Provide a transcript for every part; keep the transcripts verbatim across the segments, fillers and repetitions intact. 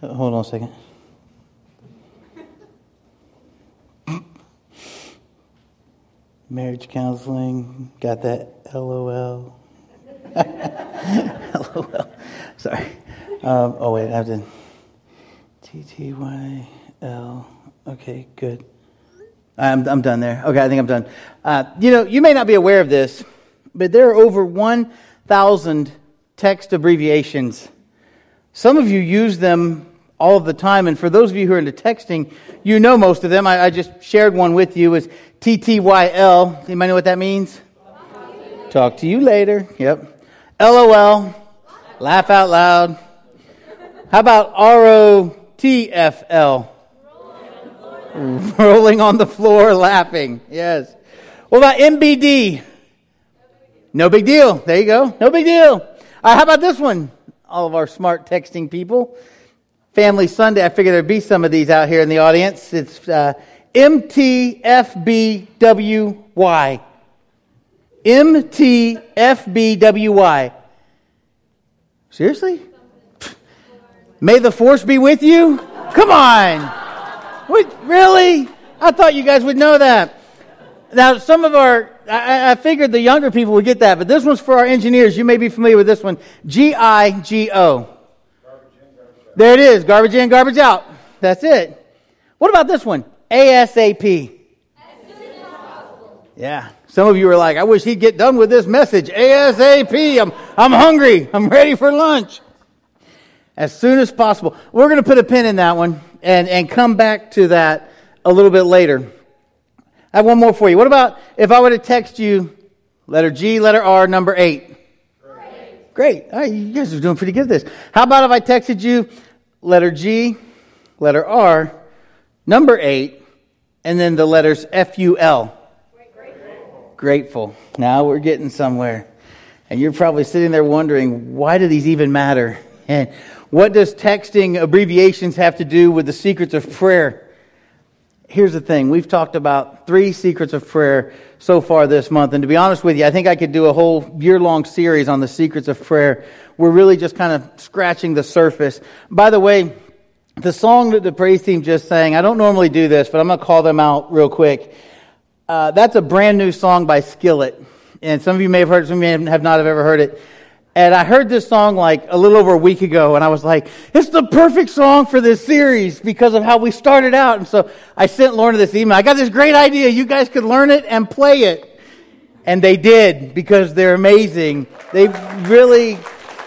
Hold on a second. Marriage counseling, got that LOL. LOL. Sorry. Um, oh, wait, I have to. T T Y L. Okay, good. I'm, I'm done there. Okay, I think I'm done. Uh, you know, you may not be aware of this, but there are over one thousand text abbreviations. Some of you use them all of the time, and for those of you who are into texting, you know most of them. I, I just shared one with you. It's T T Y L. Anybody know what that means? Talk to you later. Yep. LOL. Laugh out loud. How about R O T F L? Rolling on the floor laughing. Yes. What about M B D? No big deal. There you go. No big deal. Uh, how about this one? All of our smart texting people. Family Sunday, I figure there'd be some of these out here in the audience. It's uh, M T F B W Y. M T F B W Y. Seriously? May the force be with you? Come on! What, really? I thought you guys would know that. Now, some of our, I, I figured the younger people would get that, but this one's for our engineers. You may be familiar with this one. G I G O. Garbage in, garbage out. There it is. Garbage in, garbage out. That's it. What about this one? A S A P. As soon as possible. Yeah. Some of you are like, I wish he'd get done with this message. A S A P. I'm, I'm hungry. I'm ready for lunch. As soon as possible. We're going to put a pin in that one and, and come back to that a little bit later. I have one more for you. What about if I were to text you letter G, letter R, number eight? Great. Great. All right, you guys are doing pretty good at this. How about if I texted you letter G, letter R, number eight, and then the letters F U L? Grateful. Grateful. Now we're getting somewhere. And you're probably sitting there wondering, why do these even matter? And what does texting abbreviations have to do with the secrets of prayer? Here's the thing. We've talked about three secrets of prayer so far this month. And to be honest with you, I think I could do a whole year-long series on the secrets of prayer. We're really just kind of scratching the surface. By the way, the song that the praise team just sang, I don't normally do this, but I'm going to call them out real quick. Uh, that's a brand new song by Skillet. And some of you may have heard it, some of you may have not have ever heard it. And I heard this song like a little over a week ago, and I was like, it's the perfect song for this series because of how we started out. And so I sent Lorna this email. I got this great idea. You guys could learn it and play it. And they did because they're amazing. They really,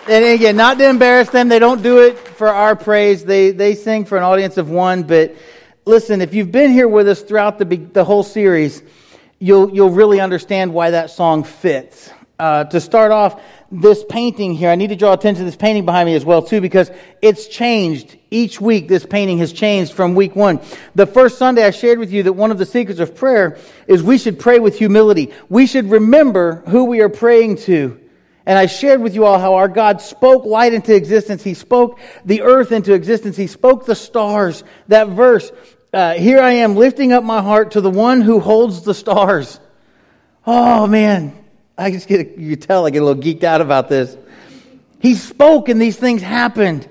and again, not to embarrass them. They don't do it for our praise. They they sing for an audience of one. But listen, if you've been here with us throughout the the whole series, you'll you'll really understand why that song fits. Uh, to start off, this painting here, I need to draw attention to this painting behind me as well, too, because it's changed. Each week, this painting has changed from week one. The first Sunday, I shared with you that one of the secrets of prayer is we should pray with humility. We should remember who we are praying to. And I shared with you all how our God spoke light into existence. He spoke the earth into existence. He spoke the stars. That verse, uh, here I am lifting up my heart to the one who holds the stars. Oh, man. I just get, you tell I get a little geeked out about this. He spoke and these things happened.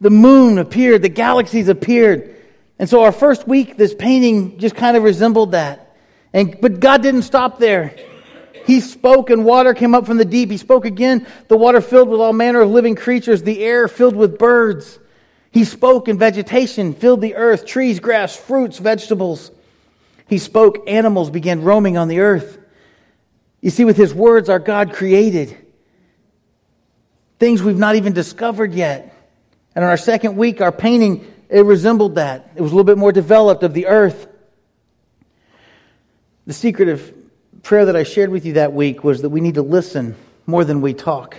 The moon appeared, the galaxies appeared. And so our first week, this painting just kind of resembled that. And but God didn't stop there. He spoke and water came up from the deep. He spoke again, the water filled with all manner of living creatures, the air filled with birds. He spoke and vegetation filled the earth, trees, grass, fruits, vegetables. He spoke, animals began roaming on the earth. You see, with his words, our God created things we've not even discovered yet. And on our second week, our painting, it resembled that. It was a little bit more developed of the earth. The secret of prayer that I shared with you that week was that we need to listen more than we talk.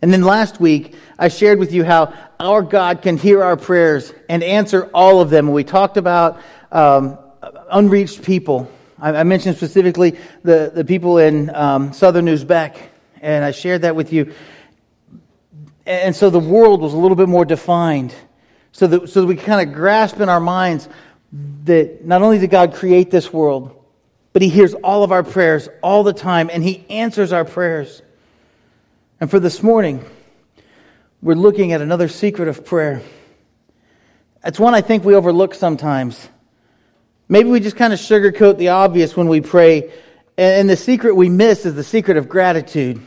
And then last week, I shared with you how our God can hear our prayers and answer all of them. We talked about um, unreached people. I, I mentioned specifically the, the people in um, Southern Uzbek, and I shared that with you. And so the world was a little bit more defined. So that, so that we kind of grasp in our minds that not only did God create this world, but He hears all of our prayers all the time, and He answers our prayers. And for this morning, we're looking at another secret of prayer. It's one I think we overlook sometimes. Maybe we just kind of sugarcoat the obvious when we pray, and the secret we miss is the secret of gratitude.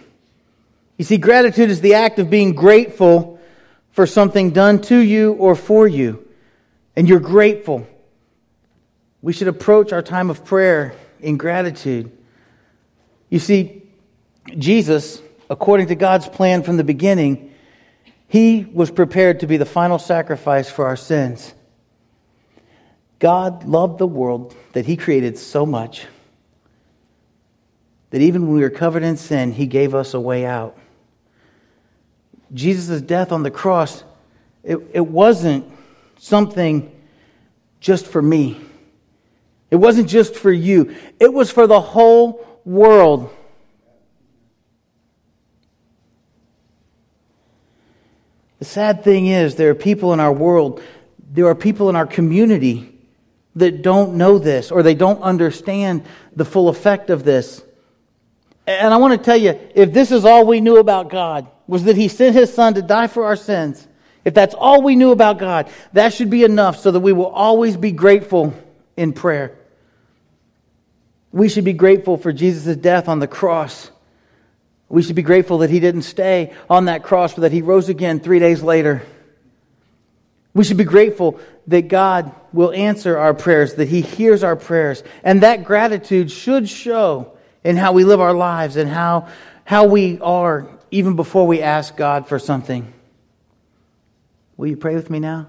You see, gratitude is the act of being grateful for something done to you or for you, and you're grateful. We should approach our time of prayer in gratitude. You see, Jesus, according to God's plan from the beginning, He was prepared to be the final sacrifice for our sins. God loved the world that He created so much that even when we were covered in sin, He gave us a way out. Jesus' death on the cross, it, it wasn't something just for me. It wasn't just for you. It was for the whole world. The sad thing is, there are people in our world, there are people in our community that don't know this, or they don't understand the full effect of this. And I want to tell you, if this is all we knew about God, was that He sent His Son to die for our sins, if that's all we knew about God, that should be enough so that we will always be grateful in prayer. We should be grateful for Jesus' death on the cross. We should be grateful that He didn't stay on that cross, but that He rose again three days later. We should be grateful that God will answer our prayers, that He hears our prayers. And that gratitude should show in how we live our lives and how, how we are even before we ask God for something. Will you pray with me now?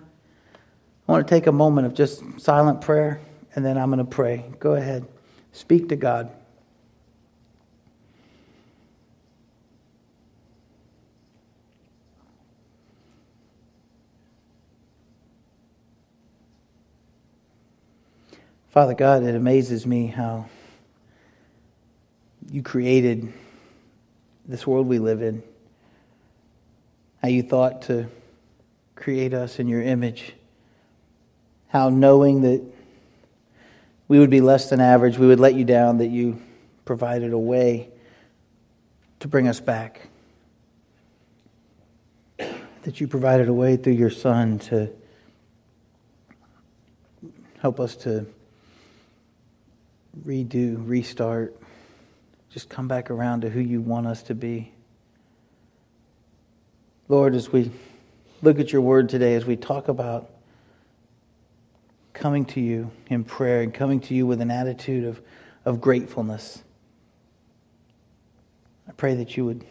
I want to take a moment of just silent prayer, and then I'm going to pray. Go ahead. Speak to God. Father God, it amazes me how You created this world we live in, how You thought to create us in Your image, how knowing that we would be less than average, we would let You down, that You provided a way to bring us back, that You provided a way through Your Son to help us to redo, restart, just come back around to who You want us to be. Lord, as we look at Your word today, as we talk about coming to You in prayer and coming to You with an attitude of, of gratefulness, I pray that You would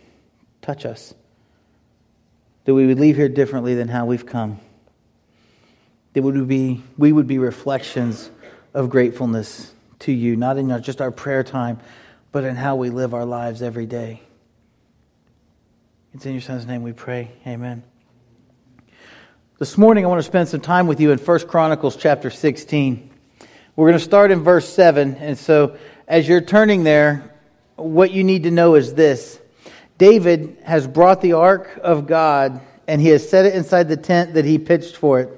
touch us, that we would leave here differently than how we've come, that we would be, we would be reflections of gratefulness to You, not in our, just our prayer time, but in how we live our lives every day. It's in Your Son's name we pray. Amen. This morning I want to spend some time with you in First Chronicles chapter sixteen. We're going to start in verse seven. And so as you're turning there, what you need to know is this. David has brought the ark of God, and he has set it inside the tent that he pitched for it.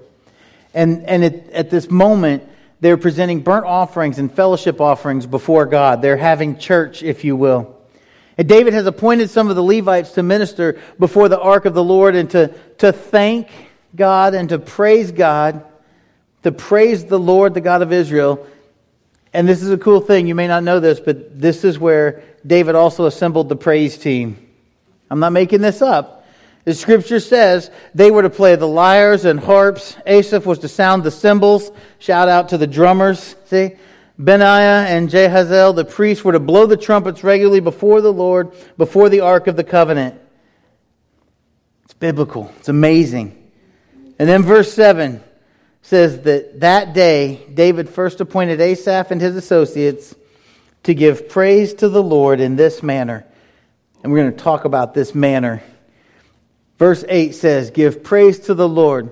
And, and it, at this moment, they're presenting burnt offerings and fellowship offerings before God. They're having church, if you will. And David has appointed some of the Levites to minister before the ark of the Lord and to, to thank God and to praise God, to praise the Lord, the God of Israel. And this is a cool thing. You may not know this, but this is where David also assembled the praise team. I'm not making this up. The scripture says they were to play the lyres and harps. Asaph was to sound the cymbals. Shout out to the drummers. See, Beniah and Jehazel, the priests, were to blow the trumpets regularly before the Lord, before the Ark of the Covenant. It's biblical. It's amazing. And then verse seven says that that day David first appointed Asaph and his associates to give praise to the Lord in this manner. And we're going to talk about this manner. Verse eight says, give praise to the Lord.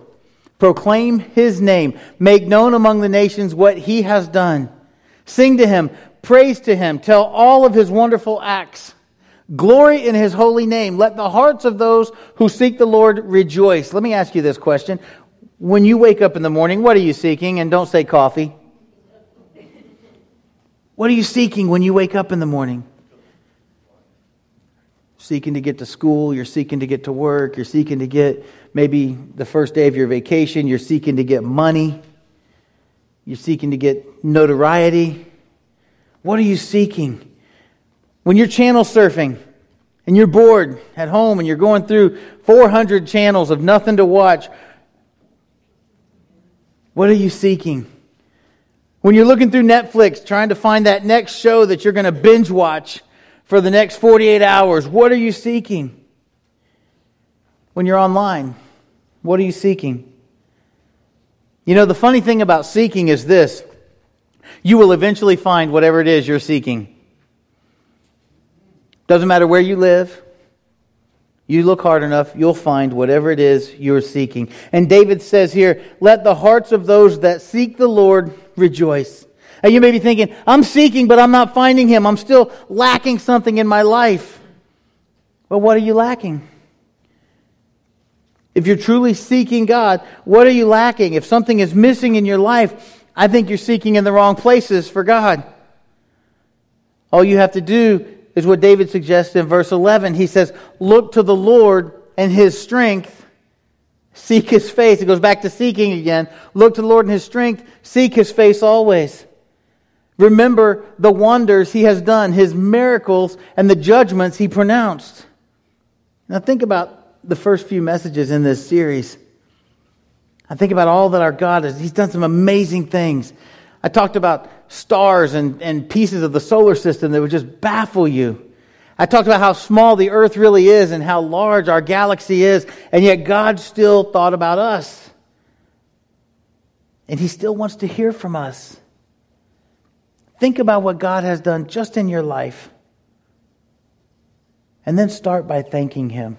Proclaim his name. Make known among the nations what he has done. Sing to him. Praise to him. Tell all of his wonderful acts. Glory in his holy name. Let the hearts of those who seek the Lord rejoice. Let me ask you this question. When you wake up in the morning, what are you seeking? And don't say coffee. What are you seeking when you wake up in the morning? Seeking to get to school, you're seeking to get to work, you're seeking to get maybe the first day of your vacation, you're seeking to get money, you're seeking to get notoriety. What are you seeking? When you're channel surfing and you're bored at home and you're going through four hundred channels of nothing to watch, what are you seeking? When you're looking through Netflix trying to find that next show that you're going to binge watch for the next forty-eight hours, what are you seeking? When you're online, what are you seeking? You know, the funny thing about seeking is this. You will eventually find whatever it is you're seeking. Doesn't matter where you live. You look hard enough, you'll find whatever it is you're seeking. And David says here, let the hearts of those that seek the Lord rejoice. Now you may be thinking, I'm seeking, but I'm not finding him. I'm still lacking something in my life. Well, what are you lacking? If you're truly seeking God, what are you lacking? If something is missing in your life, I think you're seeking in the wrong places for God. All you have to do is what David suggests in verse eleven. He says, look to the Lord and his strength, seek his face. It goes back to seeking again. Look to the Lord and his strength, seek his face always. Remember the wonders he has done, his miracles, and the judgments he pronounced. Now think about the first few messages in this series. I think about all that our God has. He's done some amazing things. I talked about stars and, and pieces of the solar system that would just baffle you. I talked about how small the earth really is and how large our galaxy is, and yet God still thought about us. And he still wants to hear from us. Think about what God has done just in your life. And then start by thanking him.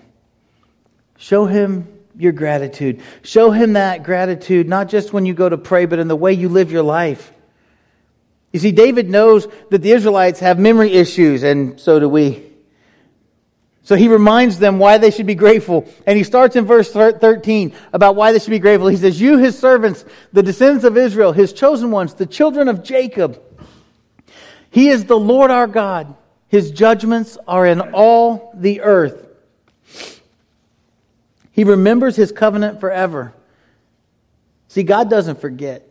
Show him your gratitude. Show him that gratitude, not just when you go to pray, but in the way you live your life. You see, David knows that the Israelites have memory issues, and so do we. So he reminds them why they should be grateful. And he starts in verse thirteen about why they should be grateful. He says, you, his servants, the descendants of Israel, his chosen ones, the children of Jacob. He is the Lord our God. His judgments are in all the earth. He remembers his covenant forever. See, God doesn't forget.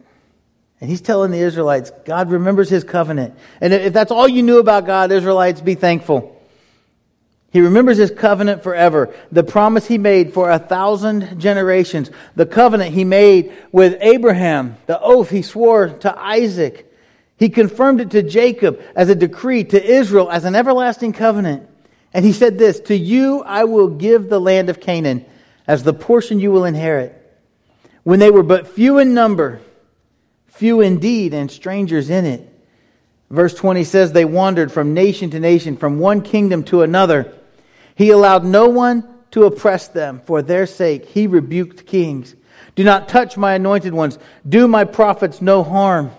And he's telling the Israelites, God remembers his covenant. And if that's all you knew about God, Israelites, be thankful. He remembers his covenant forever. The promise he made for a thousand generations. The covenant he made with Abraham. The oath he swore to Isaac. He confirmed it to Jacob as a decree, to Israel as an everlasting covenant. And he said this, to you I will give the land of Canaan as the portion you will inherit. When they were but few in number, few indeed, and strangers in it. Verse twenty says, they wandered from nation to nation, from one kingdom to another. He allowed no one to oppress them. For their sake, he rebuked kings. Do not touch my anointed ones. Do my prophets no harm.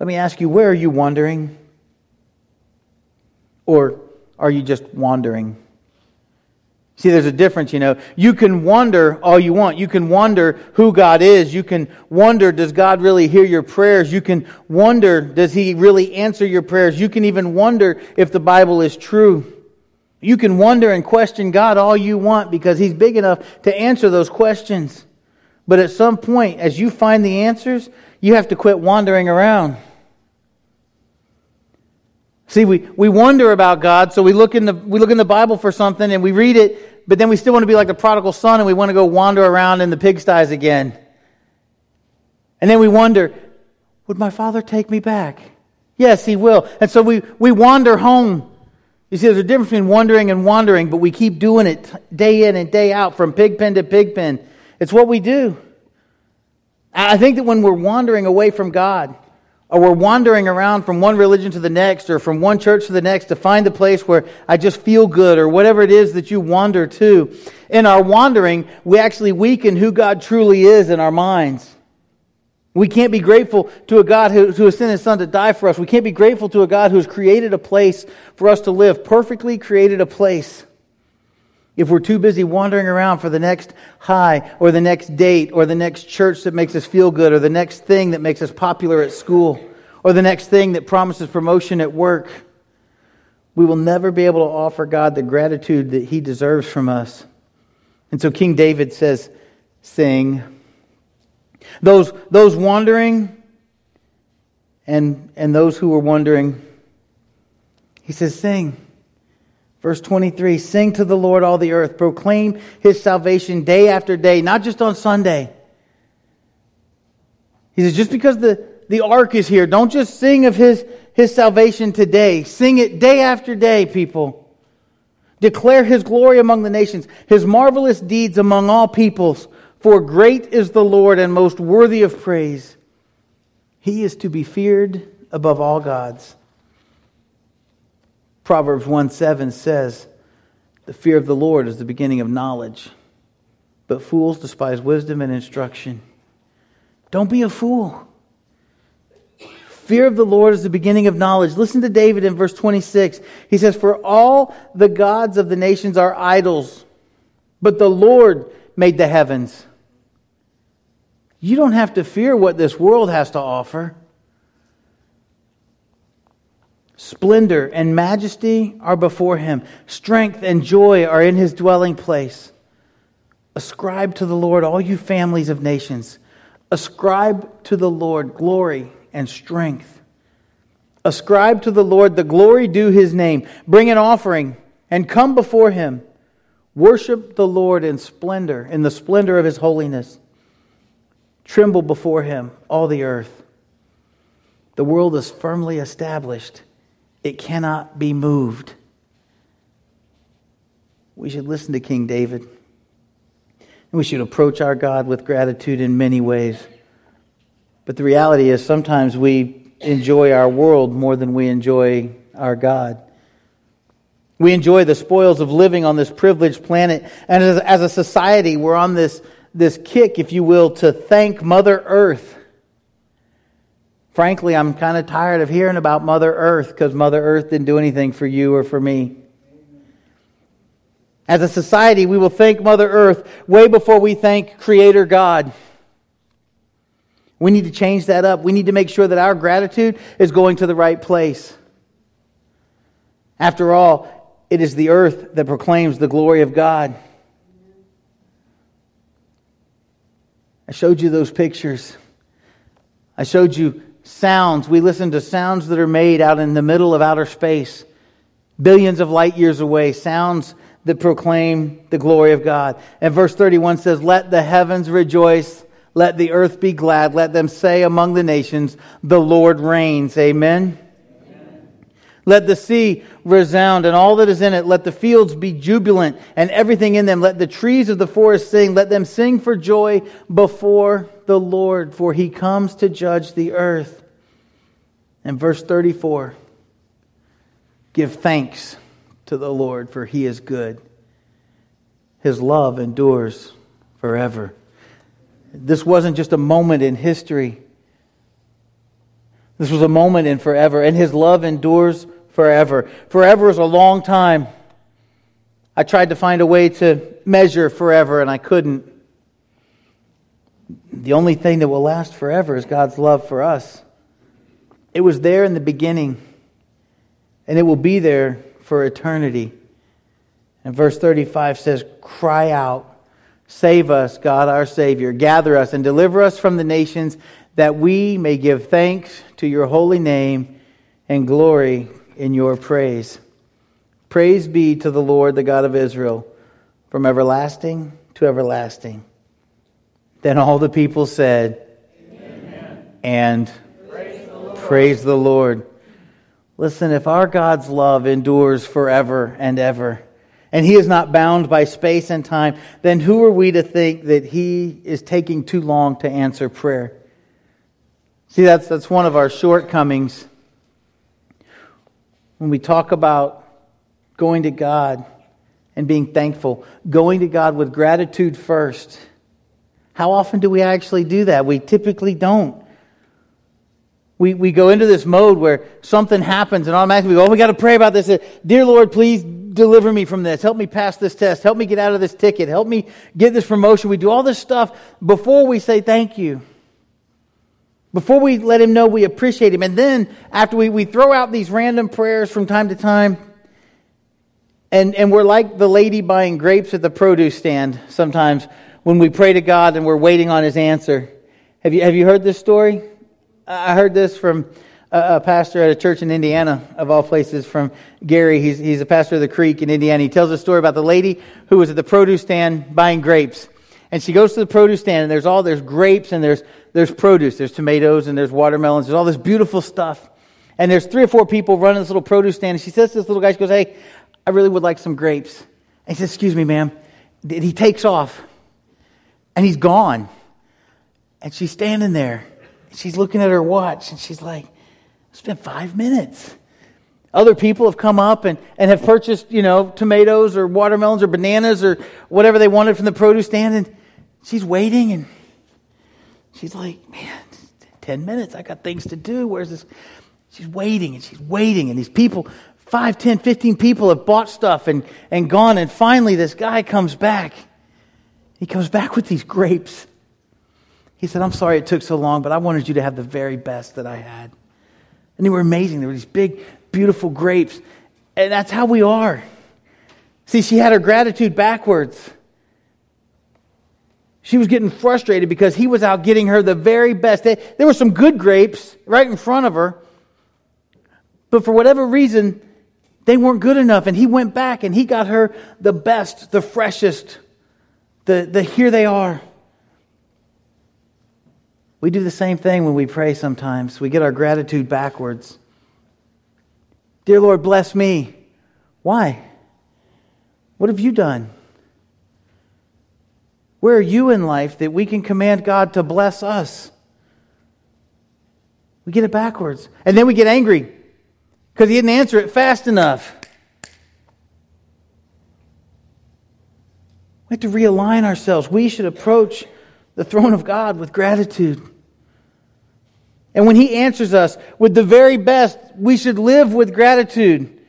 Let me ask you, where are you wandering? Or are you just wandering? See, there's a difference, you know. You can wonder all you want. You can wonder who God is. You can wonder, does God really hear your prayers? You can wonder, does he really answer your prayers? You can even wonder if the Bible is true. You can wonder and question God all you want because he's big enough to answer those questions. But at some point, as you find the answers, you have to quit wandering around. See, we, we wonder about God, so we look in the we look in the Bible for something and we read it, but then we still want to be like the prodigal son and we want to go wander around in the pigsties again. And then we wonder, would my father take me back? Yes, he will. And so we, we wander home. You see, there's a difference between wandering and wandering, but we keep doing it day in and day out from pig pen to pig pen. It's what we do. I think that when we're wandering away from God, Or we're wandering around from one religion to the next or from one church to the next to find the place where I just feel good or whatever it is that you wander to. In our wandering, we actually weaken who God truly is in our minds. We can't be grateful to a God who, who has sent His Son to die for us. We can't be grateful to a God who has created a place for us to live, perfectly created a place. If we're too busy wandering around for the next high or the next date or the next church that makes us feel good or the next thing that makes us popular at school or the next thing that promises promotion at work, we will never be able to offer God the gratitude that He deserves from us. And so King David says, sing. Those those wandering and, and those who were wandering, he says, sing. Verse twenty-three, sing to the Lord all the earth. Proclaim His salvation day after day, not just on Sunday. He says, just because the, the ark is here, don't just sing of His, His salvation today. Sing it day after day, people. Declare His glory among the nations, His marvelous deeds among all peoples. For great is the Lord and most worthy of praise. He is to be feared above all gods. Proverbs one seven says, the fear of the Lord is the beginning of knowledge, but fools despise wisdom and instruction. Don't be a fool. Fear of the Lord is the beginning of knowledge. Listen to David in verse twenty-six. He says, for all the gods of the nations are idols, but the Lord made the heavens. You don't have to fear what this world has to offer. Splendor and majesty are before Him. Strength and joy are in His dwelling place. Ascribe to the Lord, all you families of nations. Ascribe to the Lord glory and strength. Ascribe to the Lord the glory due His name. Bring an offering and come before Him. Worship the Lord in splendor, in the splendor of His holiness. Tremble before Him, all the earth. The world is firmly established. It cannot be moved. We should listen to King David. And we should approach our God with gratitude in many ways. But the reality is sometimes we enjoy our world more than we enjoy our God. We enjoy the spoils of living on this privileged planet. And as, as a society, we're on this, this kick, if you will, to thank Mother Earth. Frankly, I'm kind of tired of hearing about Mother Earth because Mother Earth didn't do anything for you or for me. As a society, we will thank Mother Earth way before we thank Creator God. We need to change that up. We need to make sure that our gratitude is going to the right place. After all, it is the earth that proclaims the glory of God. I showed you those pictures. I showed you sounds. We listen to sounds that are made out in the middle of outer space, billions of light years away, sounds that proclaim the glory of God. And verse thirty-one says, let the heavens rejoice, let the earth be glad, let them say among the nations, the Lord reigns. Amen? Amen. Let the sea resound and all that is in it, let the fields be jubilant and everything in them, let the trees of the forest sing, let them sing for joy before the Lord, for He comes to judge the earth. And verse thirty-four, give thanks to the Lord, for He is good. His love endures forever. This wasn't just a moment in history. This was a moment in forever, and His love endures forever. Forever is a long time. I tried to find a way to measure forever, and I couldn't. The only thing that will last forever is God's love for us. It was there in the beginning, and it will be there for eternity. And verse thirty-five says, cry out, save us, God our Savior. Gather us and deliver us from the nations, that we may give thanks to your holy name and glory in your praise. Praise be to the Lord, the God of Israel, from everlasting to everlasting. Then all the people said, Amen. And praise the Lord. Praise the Lord. Listen, if our God's love endures forever and ever, and He is not bound by space and time, then who are we to think that He is taking too long to answer prayer? See, that's that's one of our shortcomings. When we talk about going to God and being thankful, going to God with gratitude first, how often do we actually do that? We typically don't. We we go into this mode where something happens and automatically we go, oh, we got to pray about this. Dear Lord, please deliver me from this. Help me pass this test. Help me get out of this ticket. Help me get this promotion. We do all this stuff before we say thank you. Before we let Him know we appreciate Him. And then after we, we throw out these random prayers from time to time, and, and we're like the lady buying grapes at the produce stand sometimes when we pray to God and we're waiting on His answer. Have you, have you heard this story? I heard this from a pastor at a church in Indiana, of all places, from Gary. He's he's a pastor of the Creek in Indiana. He tells a story about the lady who was at the produce stand buying grapes. And she goes to the produce stand, and there's all there's grapes, and there's there's produce. There's tomatoes, and there's watermelons. There's all this beautiful stuff. And there's three or four people running this little produce stand. And she says to this little guy, she goes, hey, I really would like some grapes. And he says, excuse me, ma'am. And he takes off, and he's gone. And she's standing there. She's looking at her watch, and she's like, it's been five minutes. Other people have come up and, and have purchased, you know, tomatoes or watermelons or bananas or whatever they wanted from the produce stand. And she's waiting, and she's like, man, ten minutes. I got things to do. Where's this? She's waiting, and she's waiting. And these people, five, ten, fifteen people have bought stuff and, and gone. And finally, this guy comes back. He comes back with these grapes. He said, I'm sorry it took so long, but I wanted you to have the very best that I had. And they were amazing. They were these big, beautiful grapes. And that's how we are. See, she had her gratitude backwards. She was getting frustrated because he was out getting her the very best. There were some good grapes right in front of her. But for whatever reason, they weren't good enough. And he went back and he got her the best, the freshest, the, the here they are. We do the same thing when we pray sometimes. We get our gratitude backwards. Dear Lord, bless me. Why? What have you done? Where are you in life that we can command God to bless us? We get it backwards. And then we get angry because He didn't answer it fast enough. We have to realign ourselves. We should approach the throne of God with gratitude. And when He answers us with the very best, we should live with gratitude.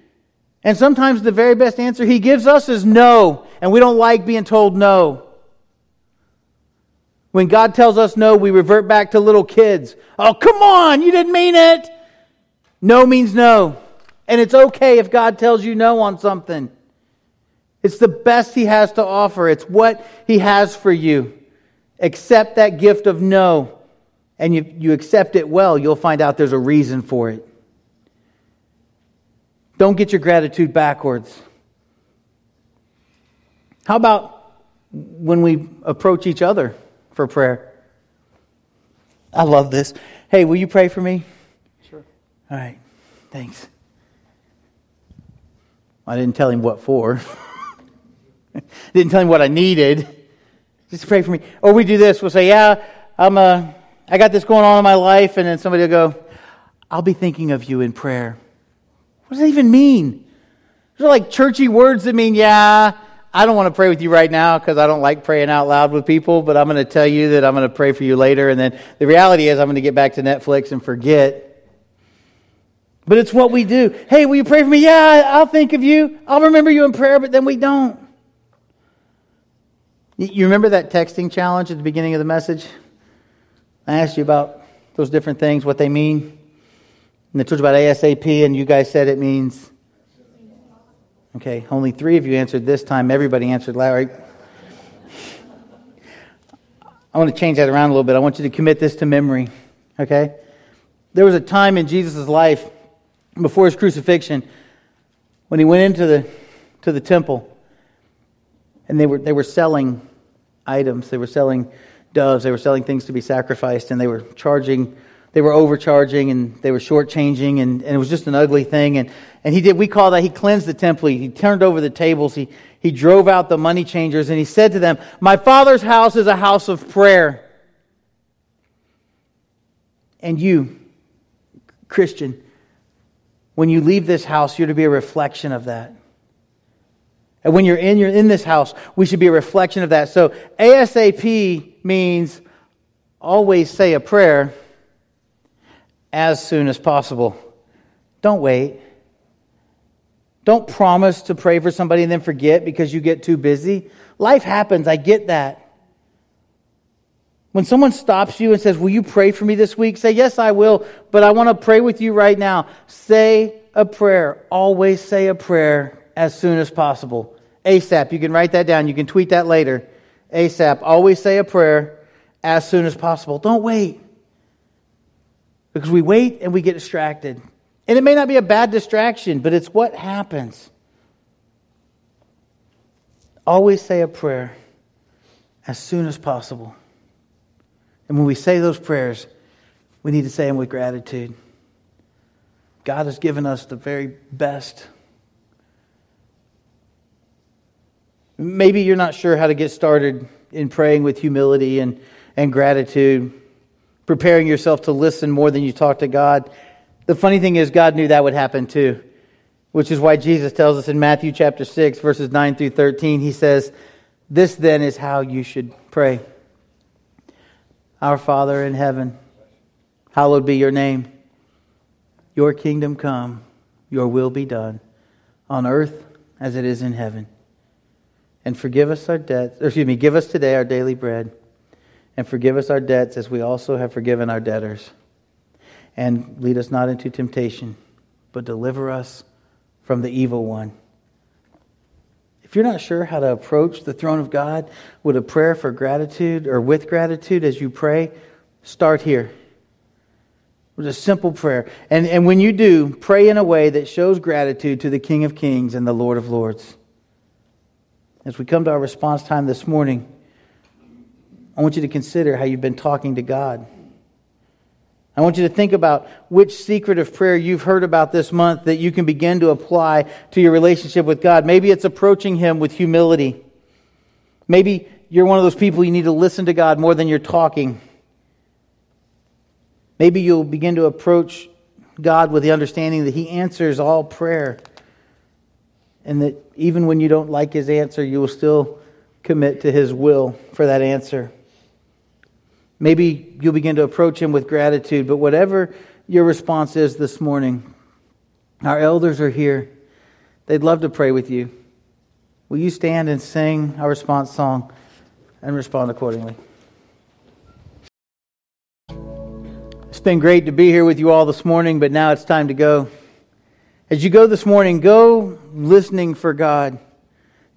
And sometimes the very best answer He gives us is no, and we don't like being told no. When God tells us no, we revert back to little kids. Oh, come on, you didn't mean it. No means no. And it's okay if God tells you no on something. It's the best He has to offer. It's what He has for you. Accept that gift of no, and you, you accept it well, you'll find out there's a reason for it. Don't get your gratitude backwards. How about when we approach each other for prayer? I love this. Hey, will you pray for me? Sure. All right, thanks. I didn't tell him what for. Didn't tell him what I needed. Just pray for me. Or we do this. We'll say, yeah, I'm a, I got this going on in my life. And then somebody will go, I'll be thinking of you in prayer. What does that even mean? Those are like churchy words that mean, yeah, I don't want to pray with you right now because I don't like praying out loud with people. But I'm going to tell you that I'm going to pray for you later. And then the reality is I'm going to get back to Netflix and forget. But it's what we do. Hey, will you pray for me? Yeah, I'll think of you. I'll remember you in prayer. But then we don't. You remember that texting challenge at the beginning of the message? I asked you about those different things, what they mean. And I told you about ASAP, and you guys said it means... Okay, only three of you answered this time. Everybody answered Larry. I want to change that around a little bit. I want you to commit this to memory, okay? There was a time in Jesus' life, before His crucifixion, when He went into the to the temple, and they were they were selling items. They were selling doves. They were selling things to be sacrificed. And they were charging. They were overcharging, and they were shortchanging. And, and it was just an ugly thing. And, and he did. We call that he cleansed the temple. He turned over the tables. He he drove out the money changers. And He said to them, "My Father's house is a house of prayer." And you, Christian, when you leave this house, you're to be a reflection of that. And when you're in you're in this house, we should be a reflection of that. So ASAP means always say a prayer as soon as possible. Don't wait. Don't promise to pray for somebody and then forget because you get too busy. Life happens. I get that. When someone stops you and says, will you pray for me this week? Say, yes, I will, but I want to pray with you right now. Say a prayer. Always say a prayer as soon as possible. ASAP. You can write that down. You can tweet that later. ASAP. Always say a prayer as soon as possible. Don't wait. Because we wait and we get distracted. And it may not be a bad distraction, but it's what happens. Always say a prayer as soon as possible. And when we say those prayers, we need to say them with gratitude. God has given us the very best. Maybe you're not sure how to get started in praying with humility and, and gratitude, preparing yourself to listen more than you talk to God. The funny thing is, God knew that would happen too, which is why Jesus tells us in Matthew chapter six, verses nine through thirteen, he says, this then is how you should pray. Our Father in heaven, hallowed be your name. Your kingdom come, your will be done, on earth as it is in heaven. And forgive us our debts, or excuse me, give us today our daily bread, and forgive us our debts as we also have forgiven our debtors. And lead us not into temptation, but deliver us from the evil one. If you're not sure how to approach the throne of God with a prayer for gratitude or with gratitude as you pray, start here. With a simple prayer. And, and when you do, pray in a way that shows gratitude to the King of Kings and the Lord of Lords. As we come to our response time this morning, I want you to consider how you've been talking to God. I want you to think about which secret of prayer you've heard about this month that you can begin to apply to your relationship with God. Maybe it's approaching Him with humility. Maybe you're one of those people you need to listen to God more than you're talking. Maybe you'll begin to approach God with the understanding that He answers all prayer. And that even when you don't like His answer, you will still commit to His will for that answer. Maybe you'll begin to approach Him with gratitude. But whatever your response is this morning, our elders are here. They'd love to pray with you. Will you stand and sing our response song and respond accordingly? It's been great to be here with you all this morning, but now it's time to go. As you go this morning, go listening for God.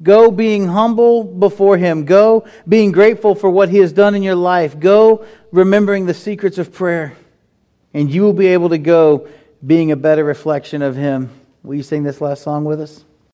Go being humble before Him. Go being grateful for what He has done in your life. Go remembering the secrets of prayer. And you will be able to go being a better reflection of Him. Will you sing this last song with us?